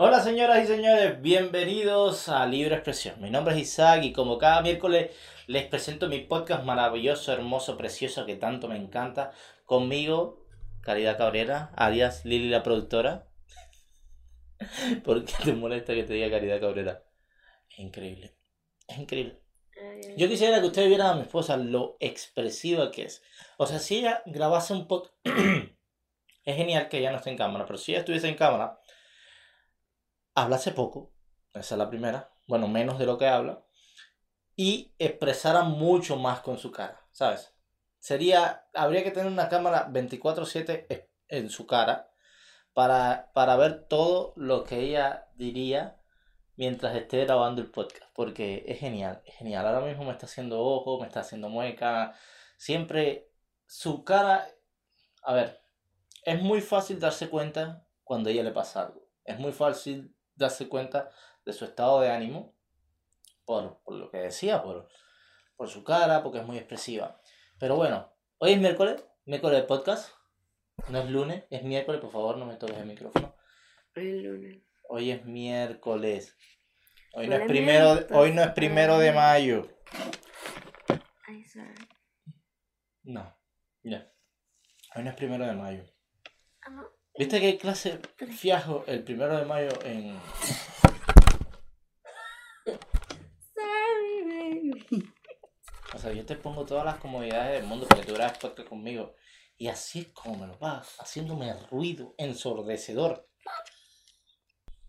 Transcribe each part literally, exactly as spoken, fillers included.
Hola señoras y señores, bienvenidos a Libre Expresión. Mi nombre es Isaac y como cada miércoles les presento mi podcast maravilloso, hermoso, precioso que tanto me encanta. Conmigo, Caridad Cabrera, alias Lili la productora. ¿Por qué te molesta que te diga Caridad Cabrera? Es increíble, es increíble. Yo quisiera que ustedes vieran a mi esposa lo expresiva que es. O sea, si ella grabase un podcast... Es genial que ella no esté en cámara, pero si ella estuviese en cámara, hablase poco, esa es la primera, bueno, menos de lo que habla, y expresara mucho más con su cara, ¿sabes? Sería, habría que tener una cámara veinticuatro siete en su cara para, para ver todo lo que ella diría mientras esté grabando el podcast, porque es genial, es genial. Ahora mismo me está haciendo ojo, me está haciendo mueca, siempre su cara... A ver, es muy fácil darse cuenta cuando a ella le pasa algo, es muy fácil darse cuenta de su estado de ánimo por, por lo que decía, por, por su cara, porque es muy expresiva. Pero bueno, hoy es miércoles, miércoles de podcast, no es lunes, es miércoles, por favor no me toques el micrófono. Hoy es lunes. Hoy es miércoles. Hoy no es primero, hoy no es primero de mayo. Ay, sorry. No, ya. Hoy no es primero de mayo. ¿Viste qué clase fiajo el primero de mayo en...? Sorry, baby. O sea, yo te pongo todas las comodidades del mundo para que tú grabes podcast conmigo. Y así es como me lo vas, haciéndome ruido ensordecedor.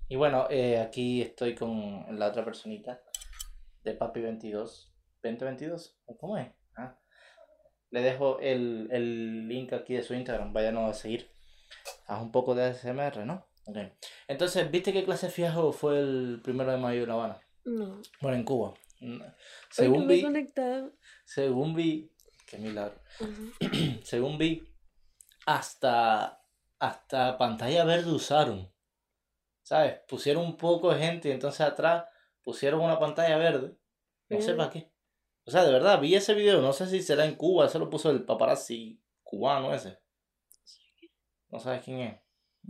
Y bueno, eh, aquí estoy con la otra personita de Papi veintidós. ¿veinte veintidós? ¿Cómo es? Ah. Le dejo el, el link aquí de su Instagram, váyanos a seguir. Haz un poco de A S M R, ¿no? Okay. Entonces, ¿viste qué clase de fiasco fue el primero de mayo en La Habana? No. Bueno, en Cuba. Según vi... Según vi... Qué milagro. Uh-huh. Según vi, hasta, hasta pantalla verde usaron. ¿Sabes? Pusieron un poco de gente y entonces atrás pusieron una pantalla verde. No sé para qué. O sea, de verdad, vi ese video. No sé si será en Cuba. Eso lo puso el paparazzi cubano ese. No sabes quién es.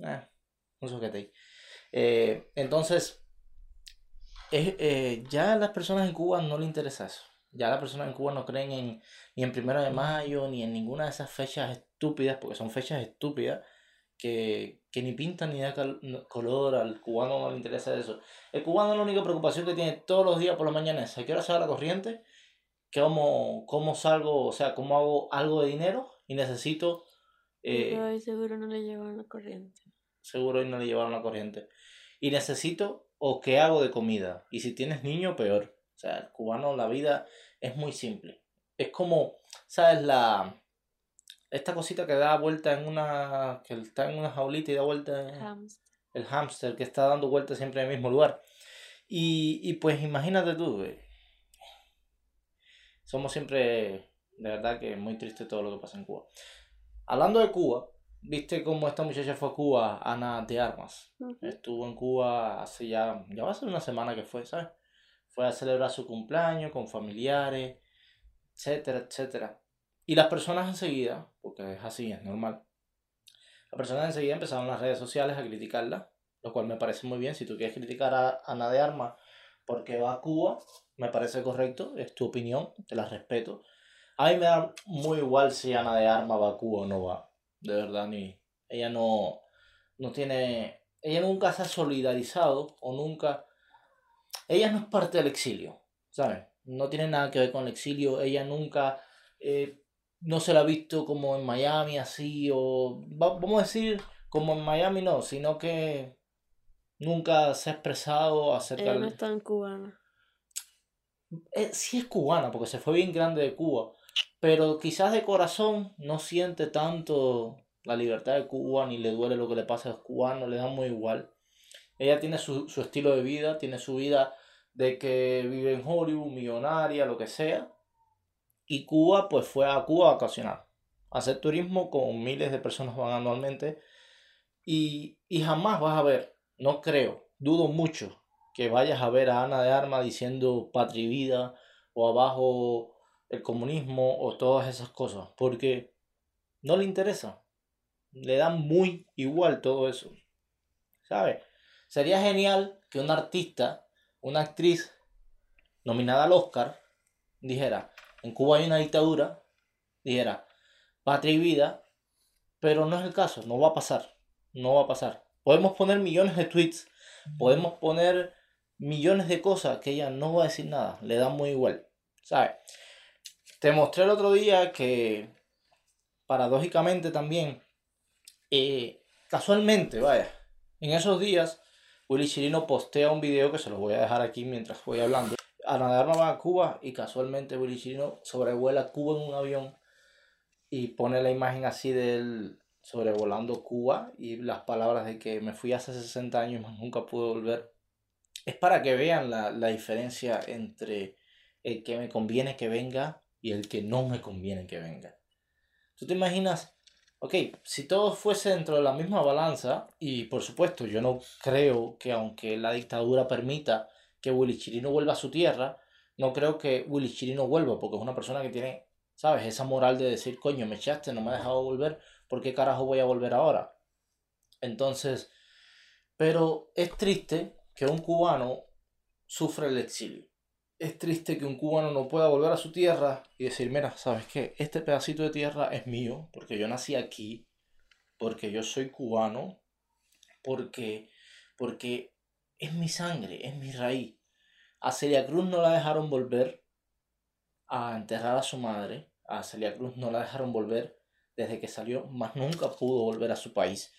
Eh, un soquete. Eh, entonces, eh, eh, ya a las personas en Cuba no les interesa eso. Ya las personas en Cuba no creen en, ni en primero de mayo, ni en ninguna de esas fechas estúpidas, porque son fechas estúpidas. Que, que ni pintan ni da cal- color, al cubano no le interesa eso. El cubano la única preocupación que tiene todos los días por la mañana es a qué hora se va la corriente, cómo, cómo salgo, o sea, cómo hago algo de dinero y necesito... Eh, Pero hoy seguro no le llevaron la corriente. Seguro hoy no le llevaron la corriente. Y necesito, o qué hago de comida. Y si tienes niño, peor. O sea, el cubano la vida es muy simple. Es como, ¿sabes? La... Esta cosita que da vuelta en una... Que está en una jaulita y da vuelta... En, hamster. El hámster que está dando vuelta siempre en el mismo lugar. Y, y pues imagínate tú, güey. Somos siempre... De verdad que muy triste todo lo que pasa en Cuba. Hablando de Cuba, ¿viste cómo esta muchacha fue a Cuba? Ana de Armas. Uh-huh. Estuvo en Cuba hace ya... Ya va a ser una semana que fue, ¿sabes? Fue a celebrar su cumpleaños con familiares, etcétera, etcétera. Y las personas enseguida, porque es así, es normal, las personas enseguida empezaron las redes sociales a criticarla, lo cual me parece muy bien. Si tú quieres criticar a Ana de Armas porque va a Cuba, me parece correcto, es tu opinión, te la respeto. A mí me da muy igual si Ana de Armas va a Cuba o no va, de verdad, ni ella no, no tiene, ella nunca se ha solidarizado o nunca, ella no es parte del exilio, ¿sabes? No tiene nada que ver con el exilio, ella nunca... Eh, no se la ha visto como en Miami así o... Vamos a decir como en Miami no, sino que nunca se ha expresado acerca... Ella no es tan cubana. Eh, sí es cubana porque se fue bien grande de Cuba, pero quizás de corazón no siente tanto la libertad de Cuba ni le duele lo que le pasa a los cubanos, le da muy igual. Ella tiene su, su estilo de vida, tiene su vida de que vive en Hollywood, millonaria, lo que sea. Y Cuba, pues fue a Cuba a vacacionar, a hacer turismo con miles de personas van anualmente. Y, y jamás vas a ver, no creo, dudo mucho que vayas a ver a Ana de Armas diciendo patria y vida o abajo el comunismo o todas esas cosas. Porque no le interesa, le da muy igual todo eso, ¿sabes? Sería genial que un artista, una actriz nominada al Oscar, dijera, en Cuba hay una dictadura, dijera, patria y vida, pero no es el caso, no va a pasar, no va a pasar. Podemos poner millones de tweets, podemos poner millones de cosas que ella no va a decir nada, le da muy igual, ¿sabes? Te mostré el otro día que, paradójicamente también, eh, casualmente, vaya, en esos días, Willy Chirino postea un video que se los voy a dejar aquí mientras voy hablando. Ana de Arma va a Cuba y casualmente Willy Chirino sobrevuela Cuba en un avión y pone la imagen así de él sobrevolando Cuba y las palabras de que me fui hace sesenta años y más nunca pude volver. Es para que vean la, la diferencia entre el que me conviene que venga y el que no me conviene que venga. Tú te imaginas, ok, si todo fuese dentro de la misma balanza, y por supuesto yo no creo que aunque la dictadura permita que Willy Chirino vuelva a su tierra, no creo que Willy Chirino vuelva, porque es una persona que tiene, ¿sabes?, esa moral de decir, coño, me echaste, no me ha dejado volver, ¿por qué carajo voy a volver ahora? Entonces, pero es triste que un cubano sufra el exilio. Es triste que un cubano no pueda volver a su tierra y decir, mira, ¿sabes qué? Este pedacito de tierra es mío, porque yo nací aquí, porque yo soy cubano, porque, porque es mi sangre, es mi raíz. A Celia Cruz no la dejaron volver a enterrar a su madre. A Celia Cruz no la dejaron volver desde que salió, más nunca pudo volver a su país.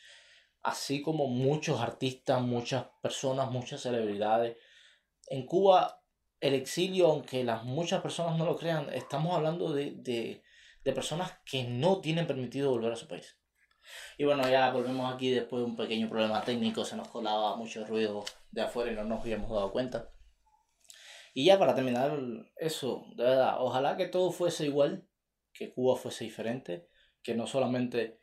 Así como muchos artistas, muchas personas, muchas celebridades. En Cuba, el exilio, aunque las muchas personas no lo crean, estamos hablando de, de, de personas que no tienen permitido volver a su país. Y bueno, ya volvemos aquí después de un pequeño problema técnico, se nos colaba mucho ruido de afuera y no nos habíamos dado cuenta. Y ya para terminar eso, de verdad, ojalá que todo fuese igual, que Cuba fuese diferente, que no solamente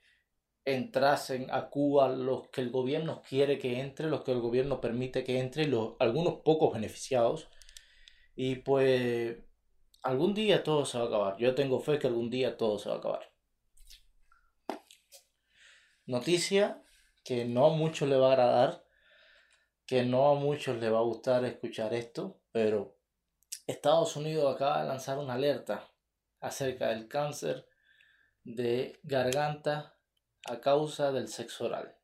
entrasen a Cuba los que el gobierno quiere que entre, los que el gobierno permite que entre, y los, algunos pocos beneficiados. Y pues algún día todo se va a acabar. Yo tengo fe que algún día todo se va a acabar. Noticia que no a muchos les va a agradar, que no a muchos les va a gustar escuchar esto, pero Estados Unidos acaba de lanzar una alerta acerca del cáncer de garganta a causa del sexo oral.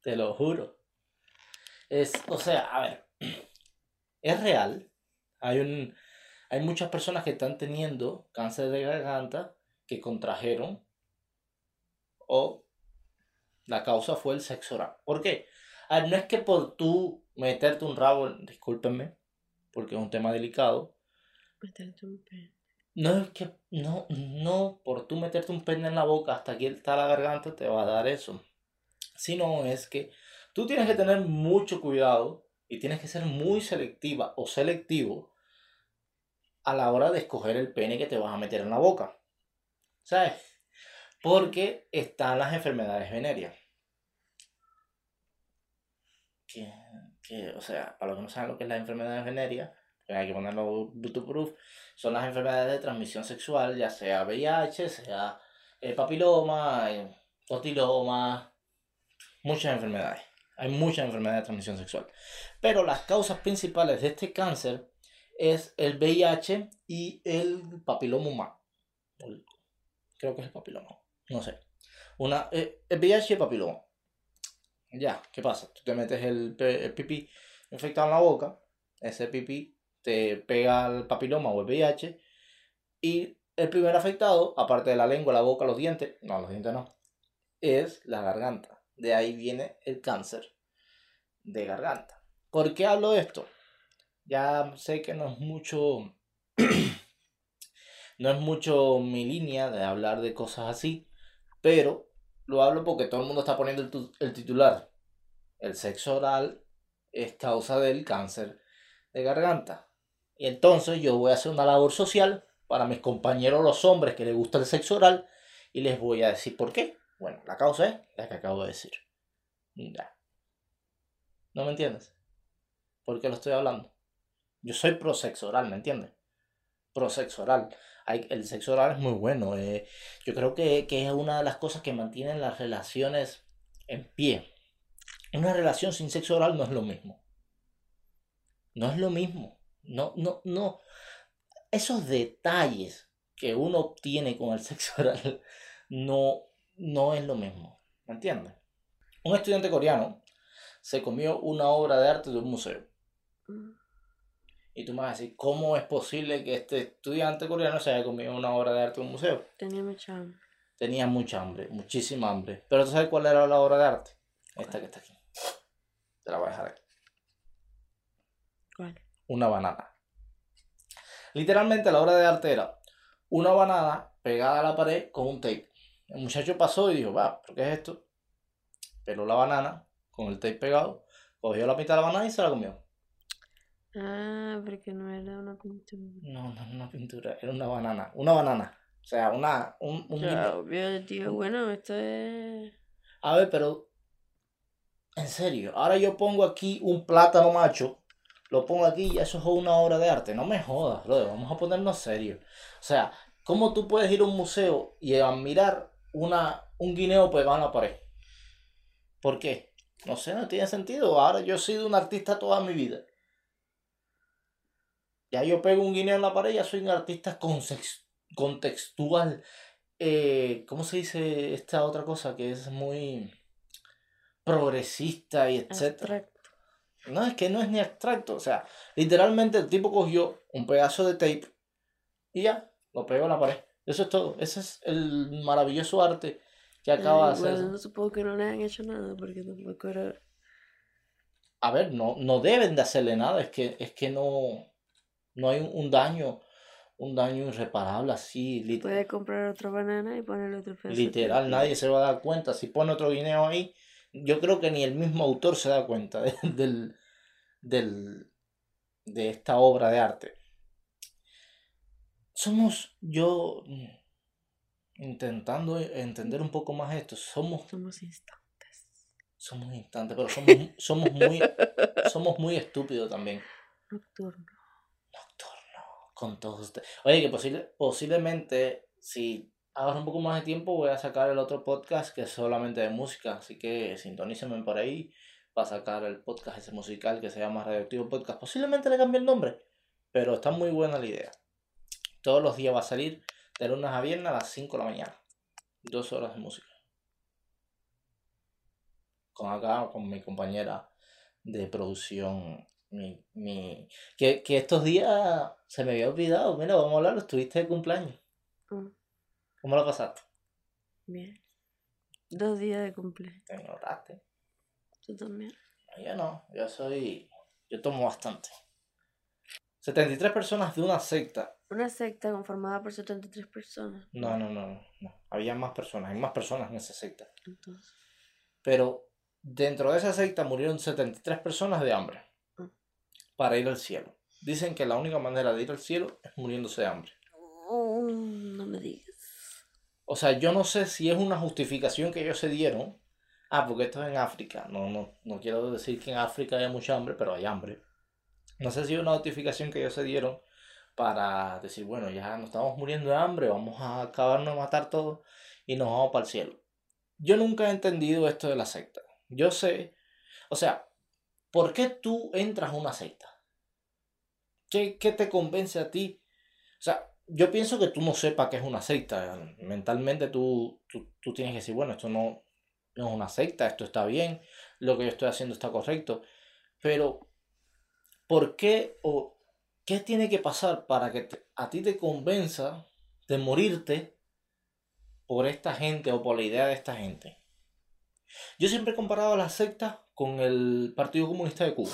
Te lo juro. Es, o sea, a ver... Es real, hay, un, hay muchas personas que están teniendo cáncer de garganta que contrajeron o la causa fue el sexo oral. ¿Por qué? A ver, no es que por tú meterte un rabo, discúlpenme, porque es un tema delicado. Meterte un pene. No es que, no, no, por tú meterte un pene en la boca hasta aquí está la garganta te va a dar eso. Sino es que tú tienes que tener mucho cuidado. Y tienes que ser muy selectiva o selectivo a la hora de escoger el pene que te vas a meter en la boca. ¿Sabes? Porque están las enfermedades venéreas. Que, que, o sea, para los que no saben lo que es las enfermedades venéreas, hay que ponerlo bulletproof, son las enfermedades de transmisión sexual, ya sea V I H, sea eh, papiloma, eh, otiloma, muchas enfermedades. Hay muchas enfermedades de transmisión sexual. Pero las causas principales de este cáncer es el V I H y el papiloma humano. Creo que es el papiloma. No sé. Una, eh, el V I H y el papiloma. Ya, ¿qué pasa? Tú te metes el, el pipí infectado en la boca. Ese pipí te pega el papiloma o el V I H. Y el primer afectado, aparte de la lengua, la boca, los dientes. No, los dientes no. Es la garganta. De ahí viene el cáncer de garganta. ¿Por qué hablo de esto? Ya sé que no es mucho no es mucho mi línea de hablar de cosas así, pero lo hablo porque todo el mundo está poniendo el, el titular. El sexo oral es causa del cáncer de garganta. Y entonces yo voy a hacer una labor social para mis compañeros los hombres que les gusta el sexo oral y les voy a decir por qué. Bueno, la causa es la que acabo de decir. Nah. ¿No me entiendes? ¿Por qué lo estoy hablando? Yo soy pro sexo oral, ¿me entiendes? Pro sexo oral. Hay, el sexo oral es muy bueno. Eh, yo creo que, que es una de las cosas que mantienen las relaciones en pie. una relación sin sexo oral no es lo mismo. No es lo mismo. No, no, no. Esos detalles que uno obtiene con el sexo oral no, no es lo mismo. ¿Me entiendes? Un estudiante coreano se comió una obra de arte de un museo. Y tú me vas a decir, ¿cómo es posible que este estudiante coreano se haya comido una obra de arte de un museo? Tenía mucha hambre. Tenía mucha hambre, muchísima hambre. Pero ¿tú sabes cuál era la obra de arte? ¿Cuál? Esta que está aquí. Te la voy a dejar aquí. ¿Cuál? Una banana. Literalmente la obra de arte era una banana pegada a la pared con un tape. El muchacho pasó y dijo, va, ¿pero qué es esto? Peló la banana con el tape pegado, cogió la mitad de la banana y se la comió. Ah, porque no era una pintura. No, no era una pintura, era una banana. Una banana. O sea, una... Un, un claro, obvio, tío. Bueno, esto es... A ver, pero... En serio, ahora yo pongo aquí un plátano macho, lo pongo aquí y eso es una obra de arte. No me jodas, brother, vamos a ponernos serios. O sea, ¿cómo tú puedes ir a un museo y admirar una, un guineo pegado en la pared? ¿Por qué? No sé, no tiene sentido. Ahora yo he sido un artista toda mi vida. Ya yo pego un guineo en la pared, ya soy un artista contextual. Eh, ¿Cómo se dice esta otra cosa que es muy progresista y etcétera? Abstracto. No, es que no es ni abstracto. O sea, literalmente el tipo cogió un pedazo de tape y ya, lo pegó en la pared. Eso es todo. Ese es el maravilloso arte que acaba eh, de hacer. Bueno, no supongo que no le han hecho nada porque tampoco era... A ver, no, no deben de hacerle nada. Es que, es que no... No hay un, un daño, un daño irreparable así. Lit- Puede comprar otra banana y ponerle otro pedazo. Literal, nadie se va a dar cuenta. Si pone otro guineo ahí, yo creo que ni el mismo autor se da cuenta de, del, del, de esta obra de arte. Somos, yo, intentando entender un poco más esto, somos... Somos instantes. Somos instantes, pero somos, somos, muy, somos muy estúpidos también. Nocturno. Con todos ustedes. Oye, que posible, posiblemente, si ahorro un poco más de tiempo, voy a sacar el otro podcast que es solamente de música. Así que sintonícenme por ahí para sacar el podcast ese musical que se llama Radioactivo Podcast. Posiblemente le cambie el nombre, pero está muy buena la idea. Todos los días va a salir de lunes a viernes a las cinco de la mañana. Dos horas de música. Con acá, con mi compañera de producción. Mi, mi... Que, que estos días se me había olvidado. Mira, vamos a hablar, estuviste de cumpleaños. Mm. ¿Cómo lo pasaste? Bien. Dos días de cumpleaños. Te ignoraste. ¿Tú también? No, yo no, yo soy... Yo tomo bastante. setenta y tres personas de una secta. Una secta conformada por setenta y tres personas. No, no, no, no, no. Había más personas, hay más personas en esa secta. Entonces. Pero dentro de esa secta murieron setenta y tres personas de hambre. Para ir al cielo. Dicen que la única manera de ir al cielo es muriéndose de hambre. Oh, no me digas. O sea, yo no sé si es una justificación que ellos se dieron. Ah, porque esto es en África. No, no, no quiero decir que en África haya mucha hambre, pero hay hambre. No sé si es una justificación que ellos se dieron para decir, bueno, ya nos estamos muriendo de hambre, vamos a acabarnos de matar todos y nos vamos para el cielo. Yo nunca he entendido esto de la secta. Yo sé, o sea... ¿Por qué tú entras a una secta? ¿Qué, ¿Qué te convence a ti? O sea, yo pienso que tú no sepas qué es una secta. Mentalmente tú, tú, tú tienes que decir, bueno, esto no, no es una secta, esto está bien, lo que yo estoy haciendo está correcto. Pero, ¿por qué o qué tiene que pasar para que te, a ti te convenza de morirte por esta gente o por la idea de esta gente? Yo siempre he comparado a las sectas con el Partido Comunista de Cuba.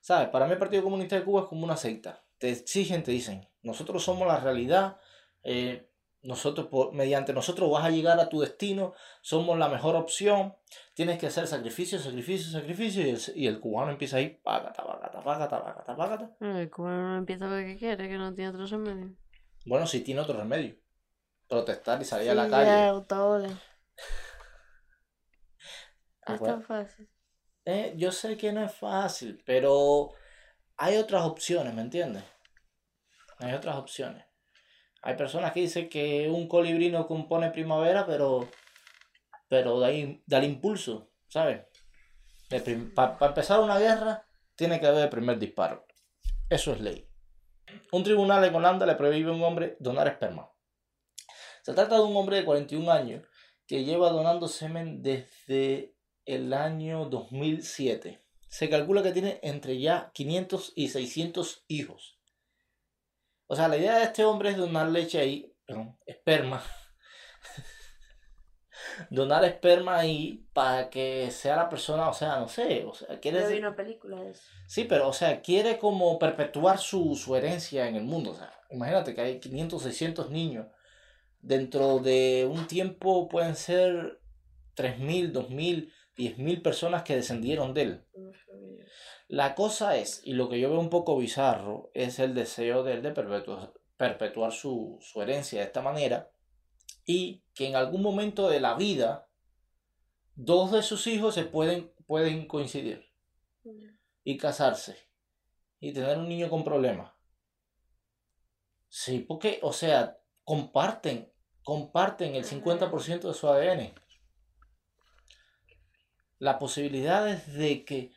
¿Sabes? Para mí el Partido Comunista de Cuba es como una secta. Te exigen, te dicen, nosotros somos la realidad, eh, nosotros por, mediante nosotros vas a llegar a tu destino, somos la mejor opción, tienes que hacer sacrificios, sacrificios, sacrificios, y, y el cubano empieza ahí, págata, págata, págata, págata, págata. El cubano no empieza porque quiere, que no tiene otro remedio. Bueno, sí tiene otro remedio. Protestar y salir sí, a la calle. Ya, autobole. No es tan fácil. Eh, yo sé que no es fácil, pero hay otras opciones, ¿me entiendes? Hay otras opciones. Hay personas que dicen que un colibrí no compone primavera, pero, pero da, da el impulso, ¿sabes? Para pa empezar una guerra, tiene que haber el primer disparo. Eso es ley. Un tribunal en Holanda le prohíbe a un hombre donar esperma. Se trata de un hombre de cuarenta y un años que lleva donando semen desde el año dos mil siete. Se calcula que tiene entre ya quinientos y seiscientos hijos. O sea, la idea de este hombre es donar leche ahí, perdón, esperma. Donar esperma ahí para que sea la persona, o sea, no sé, o sea, quiere... Yo vi una película de eso. Sí, pero, o sea, quiere como perpetuar su, su herencia en el mundo, o sea, imagínate que hay quinientos, seiscientos niños. Dentro de un tiempo pueden ser tres mil, dos mil, diez mil personas que descendieron de él. La cosa es, y lo que yo veo un poco bizarro, es el deseo de él de perpetuar, perpetuar su, su herencia de esta manera. Y que en algún momento de la vida, dos de sus hijos se pueden, pueden coincidir. Y casarse. Y tener un niño con problemas. Sí, porque, o sea, comparten, comparten el cincuenta por ciento de su A D N. La posibilidad de que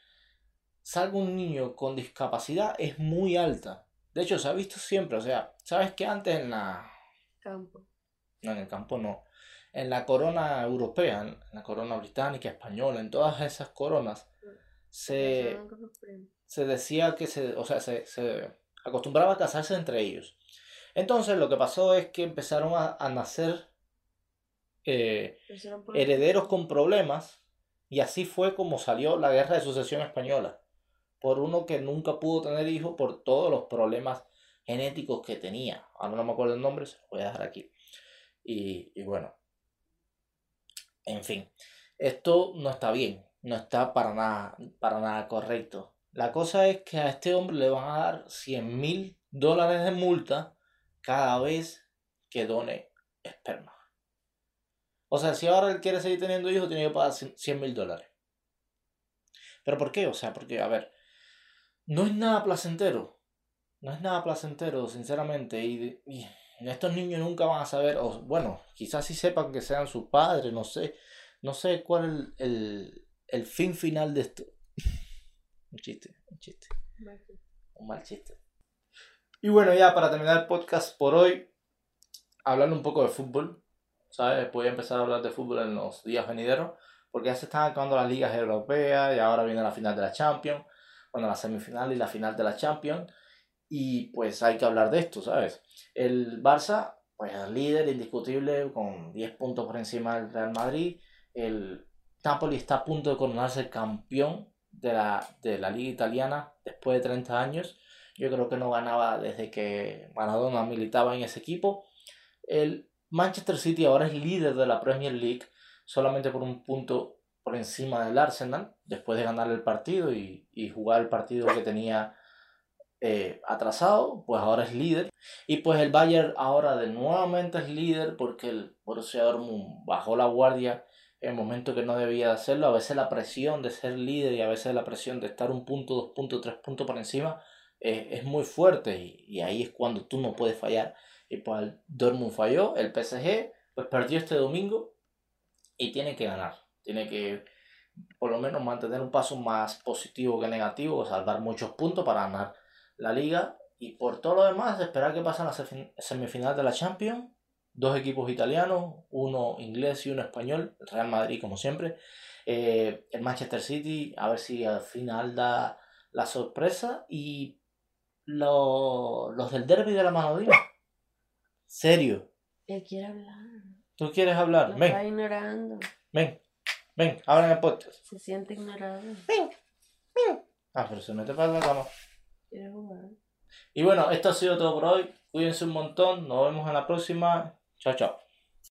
salga un niño con discapacidad es muy alta. De hecho, se ha visto siempre. O sea, ¿sabes qué? Antes en la... Campo. No, en el campo no. En la corona europea, en la corona británica, española, en todas esas coronas, se, se decía que se, o sea, se, se acostumbraba a casarse entre ellos. Entonces lo que pasó es que empezaron a, a nacer eh, herederos con problemas, y así fue como salió la guerra de sucesión española. Por uno que nunca pudo tener hijos por todos los problemas genéticos que tenía. Ahora no me acuerdo el nombre, se lo voy a dejar aquí. Y, y bueno, en fin, esto no está bien, no está para nada, para nada correcto. La cosa es que a este hombre le van a dar cien mil dólares de multa cada vez que done esperma. O sea, si ahora él quiere seguir teniendo hijos, tiene que pagar cien mil dólares. ¿Pero por qué? O sea, porque, a ver, no es nada placentero, no es nada placentero, sinceramente, y... y estos niños nunca van a saber, o bueno, quizás sí sepan que sean sus padres, no sé, no sé cuál es el, el, el fin final de esto. Un chiste, un chiste. Mal chiste. Un mal chiste. Y bueno, ya para terminar el podcast por hoy, hablando un poco de fútbol, ¿sabes? Voy a empezar a hablar de fútbol en los días venideros, porque ya se están acabando las ligas europeas y ahora viene la final de la Champions, bueno, la semifinal y la final de la Champions. Y pues hay que hablar de esto, ¿sabes? El Barça, pues líder indiscutible con diez puntos por encima del Real Madrid. El Napoli está a punto de coronarse campeón de la, de la Liga Italiana después de treinta años. Yo creo que no ganaba desde que Maradona militaba en ese equipo. El Manchester City ahora es líder de la Premier League, solamente por un punto por encima del Arsenal, después de ganar el partido y, y jugar el partido que tenía... Eh, atrasado, pues ahora es líder. Y pues el Bayern ahora de nuevamente es líder, porque el Borussia Dortmund bajó la guardia en el momento que no debía hacerlo. A veces la presión de ser líder y a veces la presión de estar un punto, dos puntos, tres puntos por encima eh, es muy fuerte, y, y ahí es cuando tú no puedes fallar. Y pues el Dortmund falló. El P S G pues perdió este domingo y tiene que ganar, tiene que por lo menos mantener un paso más positivo que negativo, salvar muchos puntos para ganar la Liga. Y por todo lo demás, esperar que pasen la semifinal de la Champions. Dos equipos italianos, uno inglés y uno español. El Real Madrid, como siempre. Eh, el Manchester City, a ver si al final da la sorpresa. Y lo, los del derbi de la Manodina. Serio. Yo quiero hablar. ¿Tú quieres hablar? Me ven. Está ignorando. Ven, ven, hablan el podcast. Se siente ignorado. Ven, ven. Ah, pero se mete para la cama. Y bueno, esto ha sido todo por hoy. Cuídense un montón. Nos vemos en la próxima. Chao, chao.